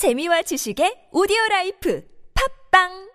재미와 지식의 오디오라이프 팝빵.